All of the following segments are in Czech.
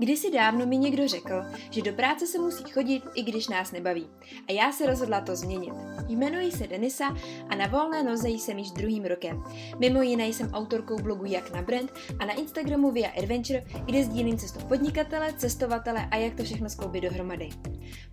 Kdysi dávno mi někdo řekl, že do práce se musí chodit, i když nás nebaví. A já se rozhodla to změnit. Jmenuji se Denisa a na volné noze jsem již druhým rokem. Mimo jiné jsem autorkou blogu Jak na Brand a na Instagramu Via Adventure, kde sdílím cestu podnikatele, cestovatele a jak to všechno skloubit dohromady.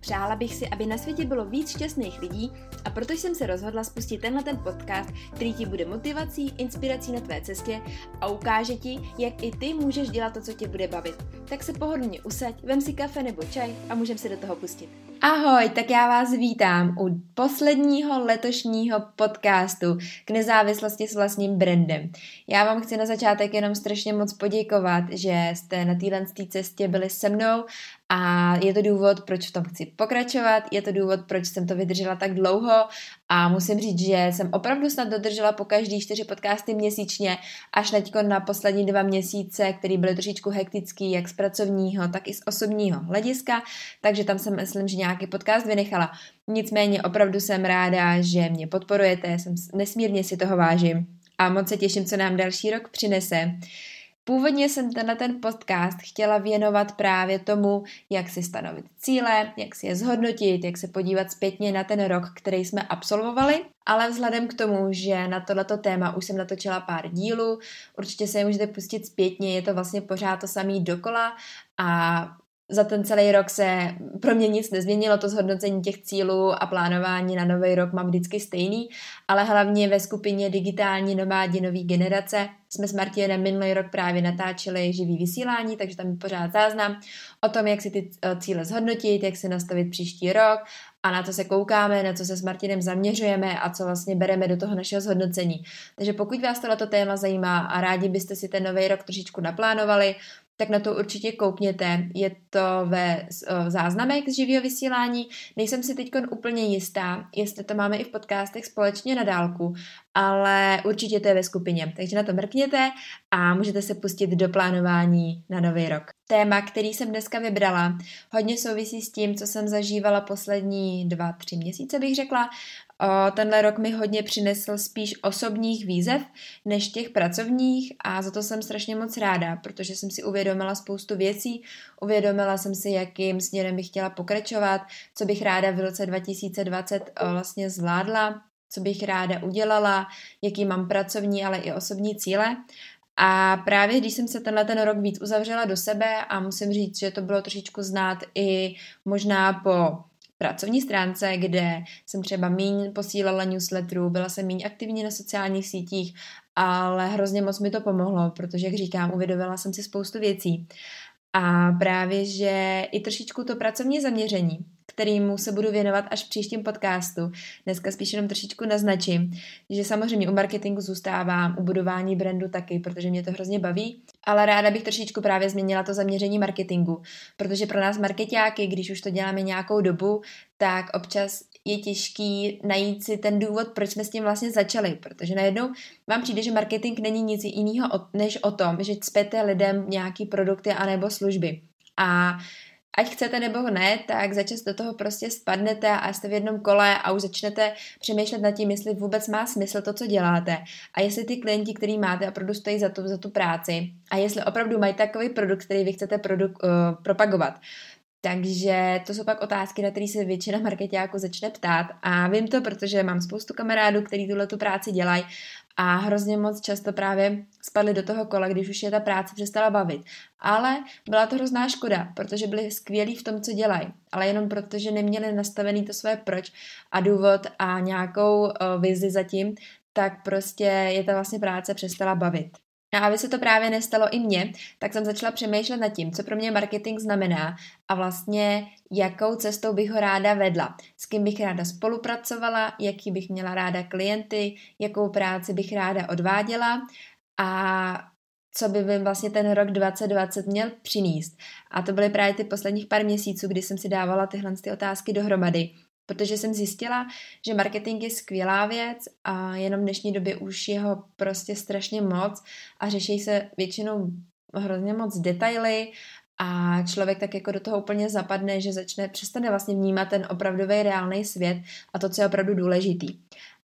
Přála bych si, aby na světě bylo víc šťastných lidí, a proto jsem se rozhodla spustit tenhle podcast, který ti bude motivací, inspirací na tvé cestě a ukáže ti, jak i ty můžeš dělat to, co tě bude bavit. Tak se pohodlně usaď, vem si kafe nebo čaj a můžeme se do toho pustit. Ahoj, tak já vás vítám u posledního letošního podcastu k nezávislosti s vlastním brandem. Já vám chci na začátek jenom strašně moc poděkovat, že jste na této cestě byli se mnou a je to důvod, proč v tom chci pokračovat, je to důvod, proč jsem to vydržela tak dlouho a musím říct, že jsem opravdu snad dodržela po každý 4 podcasty měsíčně, až teďko na poslední 2 měsíce, které byly trošičku hektický, jak z pracovního, tak i z osobního hlediska, takže tam jsem myslím, že nějaký podcast vynechala. Nicméně opravdu jsem ráda, že mě podporujete, jsem nesmírně si toho vážím a moc se těším, co nám další rok přinese. Původně jsem ten podcast chtěla věnovat právě tomu, jak si stanovit cíle, jak si je zhodnotit, jak se podívat zpětně na ten rok, který jsme absolvovali, ale vzhledem k tomu, že na tohleto téma už jsem natočila pár dílů, určitě se je můžete pustit zpětně, je to vlastně pořád to samý dokola a za ten celý rok se pro mě nic nezměnilo, to zhodnocení těch cílů a plánování na nový rok mám vždycky stejný, ale hlavně ve skupině Digitální nomádi nový generace jsme s Martinem minulý rok právě natáčeli živý vysílání, takže tam je pořád záznam o tom, jak si ty cíle zhodnotit, jak si nastavit příští rok a na to se koukáme, na co se s Martinem zaměřujeme a co vlastně bereme do toho našeho zhodnocení. Takže pokud vás tohleto téma zajímá a rádi byste si ten nový rok trošičku naplánovali, tak na to určitě koukněte, je to ve záznamech z živého vysílání. Nejsem si teď úplně jistá, jestli to máme i v podcastech společně na dálku, ale určitě to je ve skupině, takže na to mrkněte a můžete se pustit do plánování na nový rok. Téma, který jsem dneska vybrala, hodně souvisí s tím, co jsem zažívala poslední 2-3 měsíce, bych řekla. Tenhle rok mi hodně přinesl spíš osobních výzev než těch pracovních a za to jsem strašně moc ráda, protože jsem si uvědomila spoustu věcí, uvědomila jsem si, jakým směrem bych chtěla pokračovat, co bych ráda v roce 2020 vlastně zvládla, co bych ráda udělala, jaký mám pracovní, ale i osobní cíle. A právě když jsem se ten rok víc uzavřela do sebe a musím říct, že to bylo trošičku znát i možná po pracovní stránce, kde jsem třeba míň posílala newsletterů, byla jsem míň aktivní na sociálních sítích, ale hrozně moc mi to pomohlo, protože, jak říkám, uvědomila jsem si spoustu věcí. A právě, že i trošičku to pracovní zaměření, kterému se budu věnovat až v příštím podcastu, dneska spíš jenom trošičku naznačím, že samozřejmě u marketingu zůstávám, u budování brandu taky, protože mě to hrozně baví, ale ráda bych trošičku právě změnila to zaměření marketingu, protože pro nás markeťáky, když už to děláme nějakou dobu, tak občas je těžký najít si ten důvod, proč jsme s tím vlastně začali, protože najednou vám přijde, že marketing není nic jiného než o tom, že cpete lidem nějaký produkty anebo služby. A ať chcete nebo ne, tak začas do toho prostě spadnete a jste v jednom kole a už začnete přemýšlet nad tím, jestli vůbec má smysl to, co děláte a jestli ty klienti, který máte, opravdu stojí za tu práci a jestli opravdu mají takový produkt, který vy chcete propagovat. Takže to jsou pak otázky, na které se většina marketáků začne ptát a vím to, protože mám spoustu kamarádů, kteří tuhle práci dělají a hrozně moc často právě spadli do toho kola, když už je ta práce přestala bavit. Ale byla to hrozná škoda, protože byli skvělí v tom, co dělají, ale jenom protože neměli nastavený to své proč a důvod a nějakou vizi zatím, tak prostě je ta vlastně práce přestala bavit. No a aby se to právě nestalo i mně, tak jsem začala přemýšlet nad tím, co pro mě marketing znamená a vlastně jakou cestou bych ho ráda vedla, s kým bych ráda spolupracovala, jaký bych měla ráda klienty, jakou práci bych ráda odváděla a co by byl vlastně ten rok 2020 měl přinést. A to byly právě ty posledních pár měsíců, kdy jsem si dávala tyhle ty otázky dohromady. Protože jsem zjistila, že marketing je skvělá věc a jenom v dnešní době už je ho prostě strašně moc a řeší se většinou hrozně moc detaily a člověk tak jako do toho úplně zapadne, že přestane vlastně vnímat ten opravdový reálný svět a to, co je opravdu důležitý.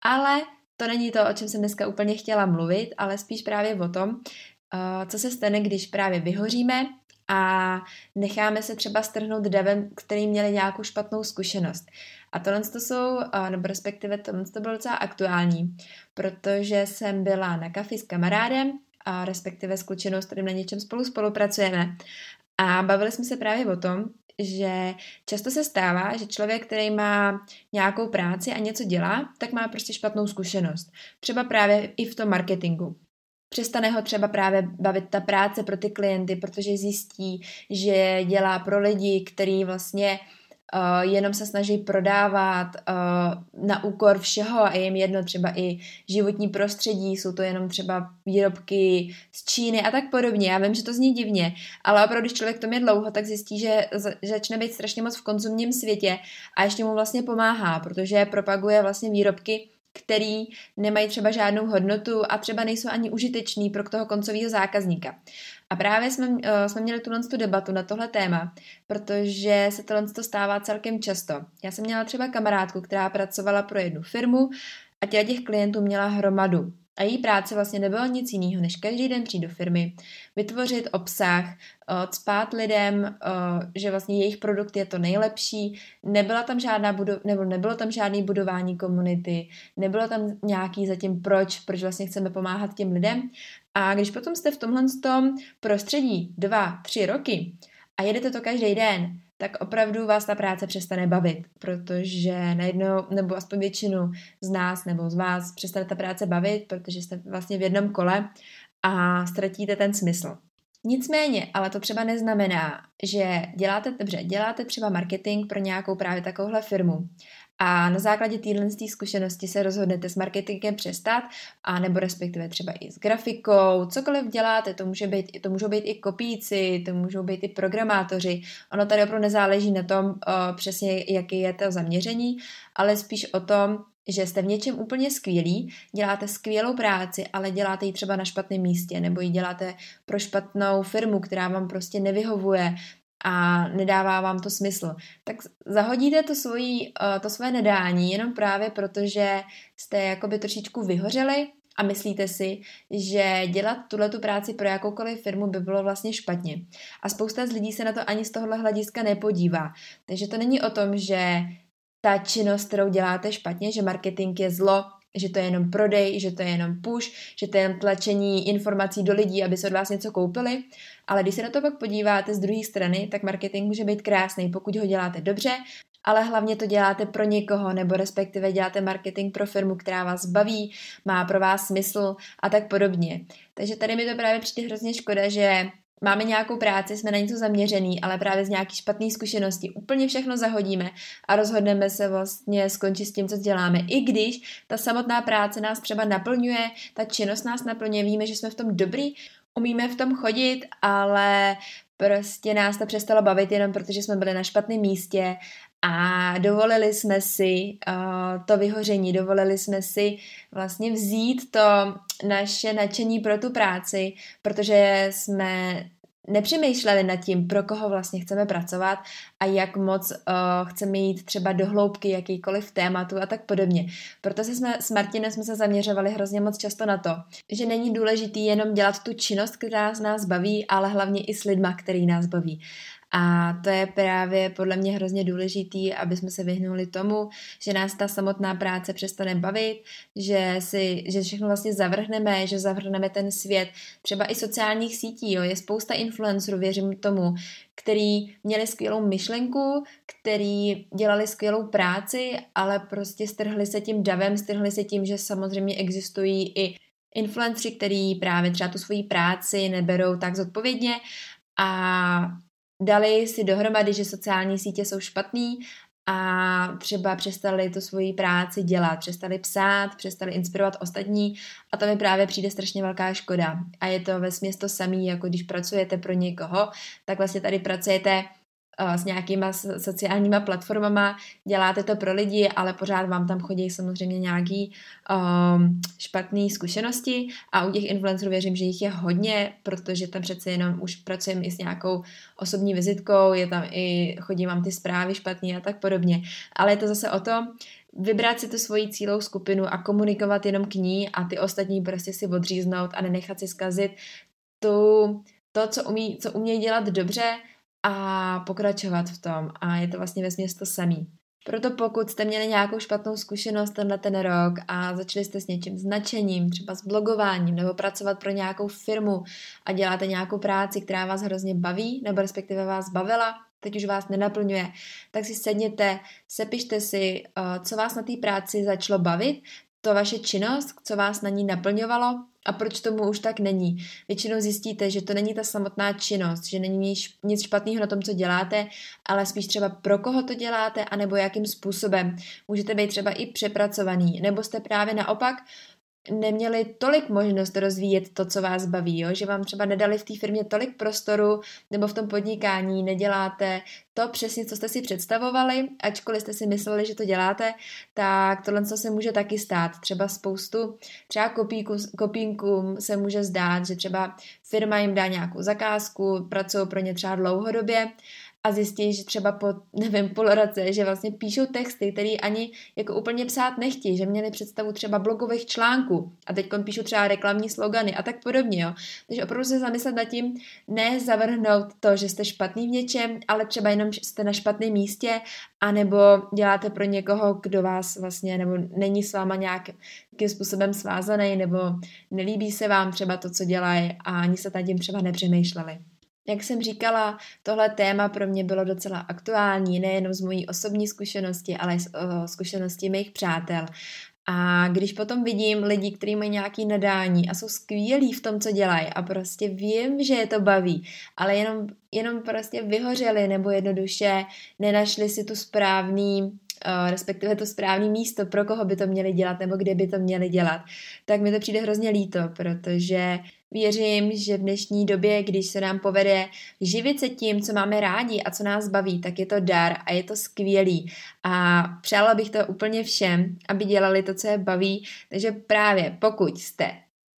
Ale to není to, o čem jsem dneska úplně chtěla mluvit, ale spíš právě o tom, co se stane, když právě vyhoříme a necháme se třeba strhnout davem, který měli nějakou špatnou zkušenost. A tohle to jsou, nebo respektive tohle to bylo docela aktuální, protože jsem byla na kafi s kamarádem, a respektive s klučinou, s kterým na něčem spolupracujeme. A bavili jsme se právě o tom, že často se stává, že člověk, který má nějakou práci a něco dělá, tak má prostě špatnou zkušenost. Třeba právě i v tom marketingu. Přestane ho třeba právě bavit ta práce pro ty klienty, protože zjistí, že dělá pro lidi, který vlastně jenom se snaží prodávat na úkor všeho a je jim jedno třeba i životní prostředí, jsou to jenom třeba výrobky z Číny a tak podobně. Já vím, že to zní divně, ale opravdu, když člověk to je dlouho, tak zjistí, že začne být strašně moc v konzumním světě a ještě mu vlastně pomáhá, protože propaguje vlastně výrobky, který nemají třeba žádnou hodnotu a třeba nejsou ani užitečný pro toho koncového zákazníka. A právě jsme měli tu debatu na tohle téma, protože se to stává celkem často. Já jsem měla třeba kamarádku, která pracovala pro jednu firmu a těch klientů měla hromadu. A její práce vlastně nebylo nic jiného, než každý den přijít do firmy, vytvořit obsah, cpát lidem, že vlastně jejich produkt je to nejlepší, nebylo tam žádné budování komunity, nebylo tam nějaký zatím proč vlastně chceme pomáhat těm lidem. A když potom jste v tomhle prostředí 2-3 roky a jedete to každý den, tak opravdu vás ta práce přestane bavit, protože najednou, nebo aspoň většinu z nás nebo z vás přestane ta práce bavit, protože jste vlastně v jednom kole a ztratíte ten smysl. Nicméně, ale to třeba neznamená, že děláte třeba marketing pro nějakou právě takovouhle firmu a na základě této zkušenosti se rozhodnete s marketingem přestat, a nebo respektive třeba i s grafikou, cokoliv děláte, to můžou být i kopíci, to můžou být i programátoři, ono tady opravdu nezáleží na tom přesně, jaký je to zaměření, ale spíš o tom, že jste v něčem úplně skvělí, děláte skvělou práci, ale děláte ji třeba na špatném místě, nebo ji děláte pro špatnou firmu, která vám prostě nevyhovuje a nedává vám to smysl. Tak zahodíte to svoje nedání jenom právě proto, že jste jakoby trošičku vyhořeli a myslíte si, že dělat tuhletu práci pro jakoukoliv firmu by bylo vlastně špatně. A spousta z lidí se na to ani z tohohle hlediska nepodívá. Takže to není o tom, že ta činnost, kterou děláte špatně, že marketing je zlo, že to je jenom prodej, že to je jenom push, že to je jenom tlačení informací do lidí, aby se od vás něco koupili. Ale když se na to pak podíváte z druhé strany, tak marketing může být krásný, pokud ho děláte dobře, ale hlavně to děláte pro někoho, nebo respektive děláte marketing pro firmu, která vás baví, má pro vás smysl a tak podobně. Takže tady mi to právě přijde hrozně škoda, že máme nějakou práci, jsme na něco zaměřený, ale právě z nějaký špatné zkušenosti úplně všechno zahodíme a rozhodneme se vlastně skončit s tím, co děláme. I když ta samotná práce nás třeba naplňuje, ta činnost nás naplňuje, víme, že jsme v tom dobrý, umíme v tom chodit, ale prostě nás to přestalo bavit jenom protože jsme byli na špatném místě a dovolili jsme si to vyhoření, dovolili jsme si vlastně vzít to naše nadšení pro tu práci, protože jsme nepřemýšleli nad tím, pro koho vlastně chceme pracovat a jak moc chceme jít třeba do hloubky jakýkoliv tématu a tak podobně. Proto s Martinem jsme se zaměřovali hrozně moc často na to, že není důležitý jenom dělat tu činnost, která nás baví, ale hlavně i s lidma, který nás baví. A to je právě podle mě hrozně důležitý, aby jsme se vyhnuli tomu, že nás ta samotná práce přestane bavit, že všechno vlastně zavrhneme, že zavrhneme ten svět. Třeba i sociálních sítí, jo, je spousta influencerů, věřím tomu, který měli skvělou myšlenku, který dělali skvělou práci, ale prostě strhli se tím davem, strhli se tím, že samozřejmě existují i influenceri, který právě třeba tu svoji práci neberou tak zodpovědně a dali si dohromady, že sociální sítě jsou špatný a třeba přestali tu svoji práci dělat, přestali psát, přestali inspirovat ostatní a to mi právě přijde strašně velká škoda. A je to vesměs to samý, jako když pracujete pro někoho, tak vlastně tady pracujete s nějakýma sociálníma platformama, děláte to pro lidi, ale pořád vám tam chodí samozřejmě nějaký špatné zkušenosti a u těch influencerů věřím, že jich je hodně, protože tam přece jenom už pracujeme i s nějakou osobní vizitkou, je tam i, chodí vám ty zprávy špatný a tak podobně. Ale je to zase o tom, vybrat si tu svoji cílovou skupinu a komunikovat jenom k ní a ty ostatní prostě si odříznout a nenechat si zkazit to, co umějí dělat dobře, a pokračovat v tom. A je to vlastně vesměs to samý. Proto pokud jste měli nějakou špatnou zkušenost ten rok a začali jste s něčím značením, třeba s blogováním, nebo pracovat pro nějakou firmu a děláte nějakou práci, která vás hrozně baví, nebo respektive vás bavila, teď už vás nenaplňuje, tak si sedněte, sepište si, co vás na té práci začalo bavit, to vaše činnost, co vás na ní naplňovalo, a proč tomu už tak není. Většinou zjistíte, že to není ta samotná činnost, že není nic špatného na tom, co děláte, ale spíš třeba pro koho to děláte, anebo jakým způsobem. Můžete být třeba i přepracovaný, nebo jste právě naopak neměli tolik možnost rozvíjet to, co vás baví, jo? Že vám třeba nedali v té firmě tolik prostoru, nebo v tom podnikání neděláte to přesně, co jste si představovali, ačkoliv jste si mysleli, že to děláte, tak tohle se může taky stát. Třeba spoustu, třeba kopínkům se může zdát, že třeba firma jim dá nějakou zakázku, pracují pro ně třeba dlouhodobě, a zjistí, že třeba po, nevím, polorace, že vlastně píšou texty, které ani jako úplně psát nechtějí, že měli představu třeba blogových článků a teď píšou třeba reklamní slogany a tak podobně. Jo. Takže opravdu se zamyslet nad tím, ne zavrhnout to, že jste špatný v něčem, ale třeba jenom jste na špatném místě anebo děláte pro někoho, kdo vás vlastně, nebo není s váma nějakým způsobem svázaný, nebo nelíbí se vám třeba to, co dělají a ani se nad tím třeba nepřemýšleli. Jak jsem říkala, tohle téma pro mě bylo docela aktuální, nejenom z mojí osobní zkušenosti, ale i z zkušeností mých přátel. A když potom vidím lidi, kteří mají nějaké nadání a jsou skvělí v tom, co dělají a prostě vím, že je to baví, ale jenom prostě vyhořeli nebo jednoduše nenašli si tu správný, respektive to správné místo, pro koho by to měli dělat nebo kde by to měli dělat, tak mi to přijde hrozně líto, protože věřím, že v dnešní době, když se nám povede živit se tím, co máme rádi a co nás baví, tak je to dar a je to skvělý. A přála bych to úplně všem, aby dělali to, co je baví. Takže právě pokud jste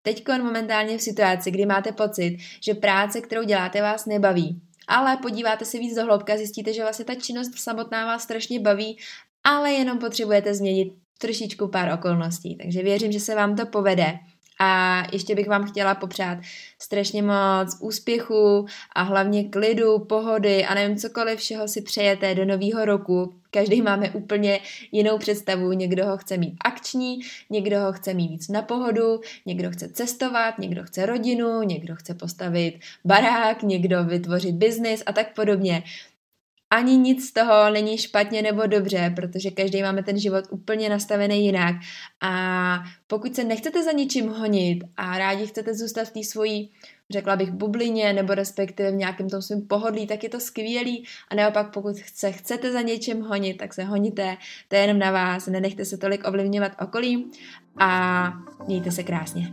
teď momentálně v situaci, kdy máte pocit, že práce, kterou děláte, vás nebaví, ale podíváte se víc do hloubky a zjistíte, že vlastně ta činnost samotná vás strašně baví, ale jenom potřebujete změnit trošičku pár okolností. Takže věřím, že se vám to povede. A ještě bych vám chtěla popřát strašně moc úspěchu a hlavně klidu, pohody a nevím cokoliv všeho si přejete do nového roku. Každý máme úplně jinou představu. Někdo ho chce mít akční, někdo ho chce mít víc na pohodu, někdo chce cestovat, někdo chce rodinu, někdo chce postavit barák, někdo vytvořit biznis a tak podobně. Ani nic z toho není špatně nebo dobře, protože každý máme ten život úplně nastavený jinak a pokud se nechcete za ničím honit a rádi chcete zůstat v té svojí, řekla bych, bublině nebo respektive v nějakém tom svým pohodlí, tak je to skvělý a naopak pokud se chcete za něčím honit, tak se honíte, to je jenom na vás, nenechte se tolik ovlivňovat okolím a mějte se krásně.